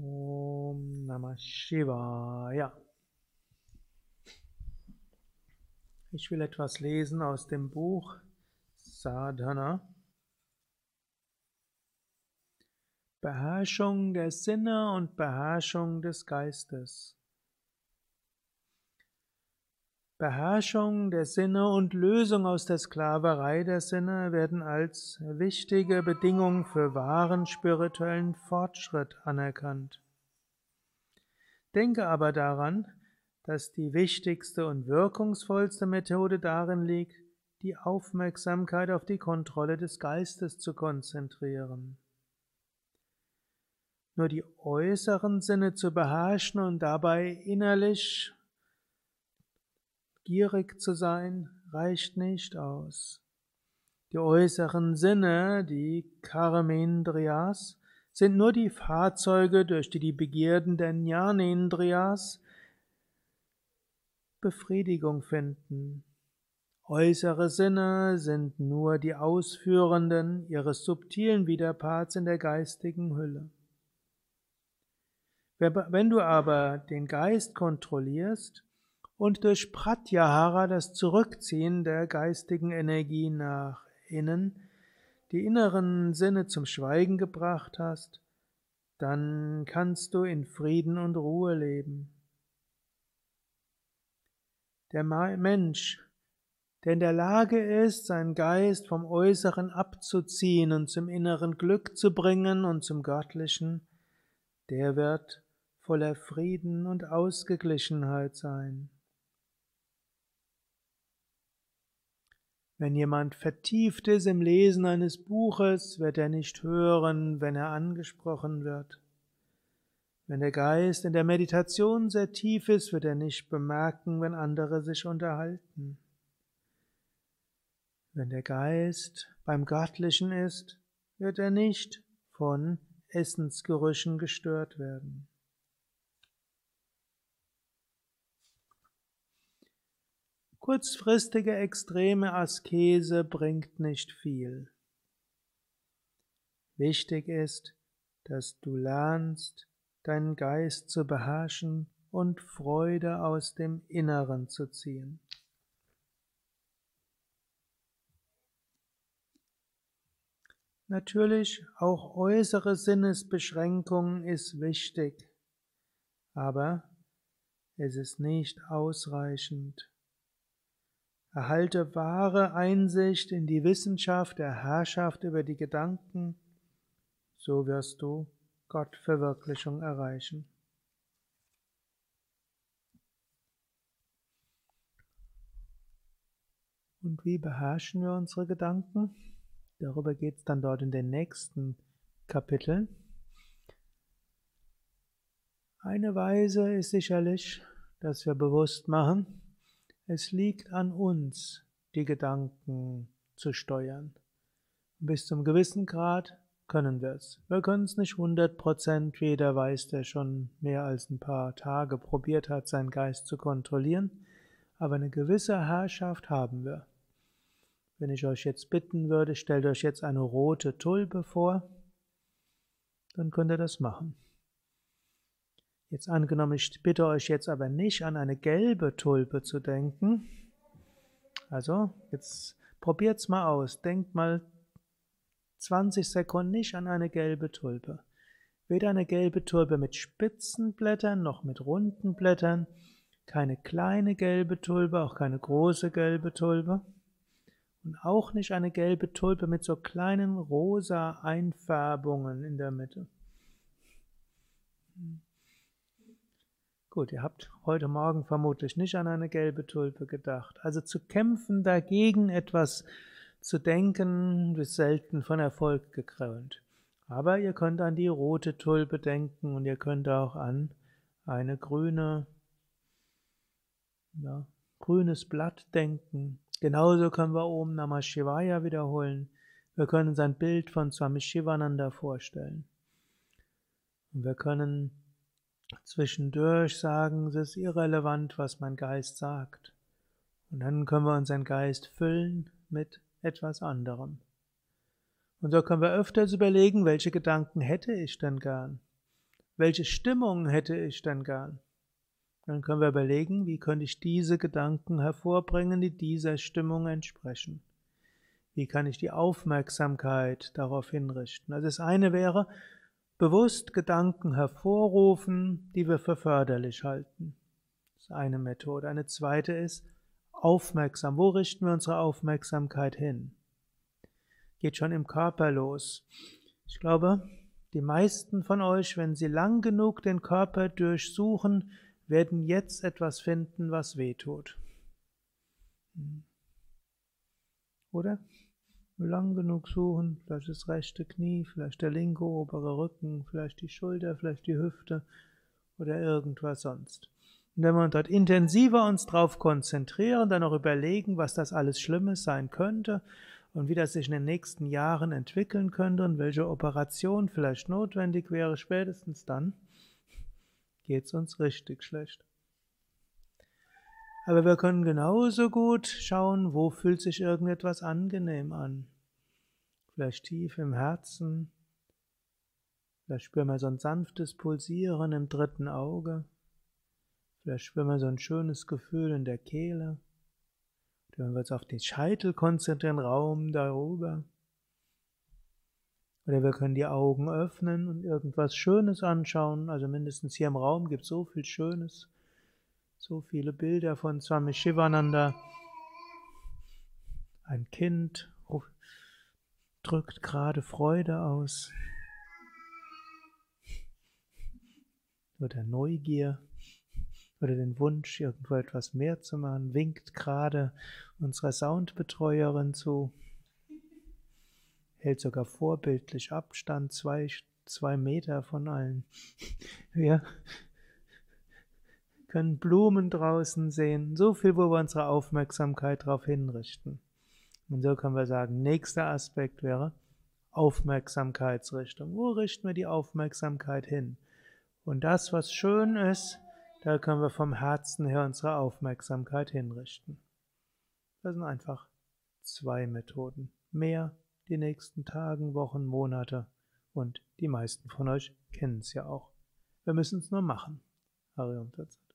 Om Namah Shivaya. Ich will etwas lesen aus dem Buch Sadhana. Beherrschung der Sinne und Beherrschung des Geistes. Beherrschung der Sinne und Lösung aus der Sklaverei der Sinne werden als wichtige Bedingung für wahren spirituellen Fortschritt anerkannt. Denke aber daran, dass die wichtigste und wirkungsvollste Methode darin liegt, die Aufmerksamkeit auf die Kontrolle des Geistes zu konzentrieren. Nur die äußeren Sinne zu beherrschen und dabei innerlich gierig zu sein, reicht nicht aus. Die äußeren Sinne, die Karamendrias, sind nur die Fahrzeuge, durch die die Begierden der Nyanendrias Befriedigung finden. Äußere Sinne sind nur die Ausführenden ihres subtilen Widerparts in der geistigen Hülle. Wenn du aber den Geist kontrollierst, und durch Pratyahara das Zurückziehen der geistigen Energie nach innen, die inneren Sinne zum Schweigen gebracht hast, dann kannst du in Frieden und Ruhe leben. Der Mensch, der in der Lage ist, seinen Geist vom Äußeren abzuziehen und zum inneren Glück zu bringen und zum Göttlichen, der wird voller Frieden und Ausgeglichenheit sein. Wenn jemand vertieft ist im Lesen eines Buches, wird er nicht hören, wenn er angesprochen wird. Wenn der Geist in der Meditation sehr tief ist, wird er nicht bemerken, wenn andere sich unterhalten. Wenn der Geist beim Göttlichen ist, wird er nicht von Essensgerüchen gestört werden. Kurzfristige extreme Askese bringt nicht viel. Wichtig ist, dass du lernst, deinen Geist zu beherrschen und Freude aus dem Inneren zu ziehen. Natürlich, auch äußere Sinnesbeschränkung ist wichtig, aber es ist nicht ausreichend. Erhalte wahre Einsicht in die Wissenschaft der Herrschaft über die Gedanken, so wirst du Gottverwirklichung erreichen. Und wie beherrschen wir unsere Gedanken? Darüber geht es dann dort in den nächsten Kapiteln. Eine Weise ist sicherlich, dass wir bewusst machen, es liegt an uns, die Gedanken zu steuern. Bis zum gewissen Grad können wir es. Wir können es nicht 100%, wie jeder weiß, der schon mehr als ein paar Tage probiert hat, seinen Geist zu kontrollieren. Aber eine gewisse Herrschaft haben wir. Wenn ich euch jetzt bitten würde, stellt euch jetzt eine rote Tulpe vor, dann könnt ihr das machen. Jetzt angenommen, ich bitte euch jetzt aber nicht an eine gelbe Tulpe zu denken. Also, jetzt probiert's mal aus. Denkt mal 20 Sekunden nicht an eine gelbe Tulpe. Weder eine gelbe Tulpe mit spitzen Blättern noch mit runden Blättern. Keine kleine gelbe Tulpe, auch keine große gelbe Tulpe. Und auch nicht eine gelbe Tulpe mit so kleinen rosa Einfärbungen in der Mitte. Gut, ihr habt heute Morgen vermutlich nicht an eine gelbe Tulpe gedacht. Also zu kämpfen dagegen, etwas zu denken, ist selten von Erfolg gekrönt. Aber ihr könnt an die rote Tulpe denken und ihr könnt auch an eine grüne, grünes Blatt denken. Genauso können wir Om Namah Shivaya wiederholen. Wir können uns ein Bild von Swami Shivananda vorstellen. Und wir können zwischendurch sagen, es ist irrelevant, was mein Geist sagt. Und dann können wir unseren Geist füllen mit etwas anderem. Und so können wir öfters überlegen, welche Gedanken hätte ich denn gern? welche Stimmung hätte ich denn gern? Dann können wir überlegen, wie könnte ich diese Gedanken hervorbringen, die dieser Stimmung entsprechen. Wie kann ich die Aufmerksamkeit darauf hinrichten? Also das eine wäre, bewusst Gedanken hervorrufen, die wir für förderlich halten. Das ist eine Methode. Eine zweite ist, aufmerksam. Wo richten wir unsere Aufmerksamkeit hin? Geht schon im Körper los. Ich glaube, die meisten von euch, wenn sie lang genug den Körper durchsuchen, werden jetzt etwas finden, was weh tut. Oder? Lang genug suchen, vielleicht das rechte Knie, vielleicht der linke obere Rücken, vielleicht die Schulter, vielleicht die Hüfte oder irgendwas sonst. Und wenn wir uns dort intensiver drauf konzentrieren, dann auch überlegen, was das alles Schlimmes sein könnte und wie das sich in den nächsten Jahren entwickeln könnte und welche Operation vielleicht notwendig wäre, spätestens dann geht es uns richtig schlecht. Aber wir können genauso gut schauen, wo fühlt sich irgendetwas angenehm an. Vielleicht tief im Herzen, vielleicht spüren wir so ein sanftes Pulsieren im dritten Auge, vielleicht spüren wir so ein schönes Gefühl in der Kehle. Oder wenn wir uns auf den Scheitel konzentrieren, Raum darüber. Oder wir können die Augen öffnen und irgendwas Schönes anschauen. Also mindestens hier im Raum gibt es so viel Schönes. So viele Bilder von Swami Shivananda. Ein Kind drückt gerade Freude aus. Oder Neugier. Oder den Wunsch, irgendwo etwas mehr zu machen. Winkt gerade unserer Soundbetreuerin zu. Hält sogar vorbildlich Abstand, 2 Meter von allen. Ja. Können Blumen draußen sehen, so viel, wo wir unsere Aufmerksamkeit darauf hinrichten. Und so können wir sagen, nächster Aspekt wäre Aufmerksamkeitsrichtung. Wo richten wir die Aufmerksamkeit hin? Und das, was schön ist, da können wir vom Herzen her unsere Aufmerksamkeit hinrichten. Das sind einfach 2 Methoden. Mehr die nächsten Tagen, Wochen, Monate. Und die meisten von euch kennen es ja auch. Wir müssen es nur machen. Harium Tatsat.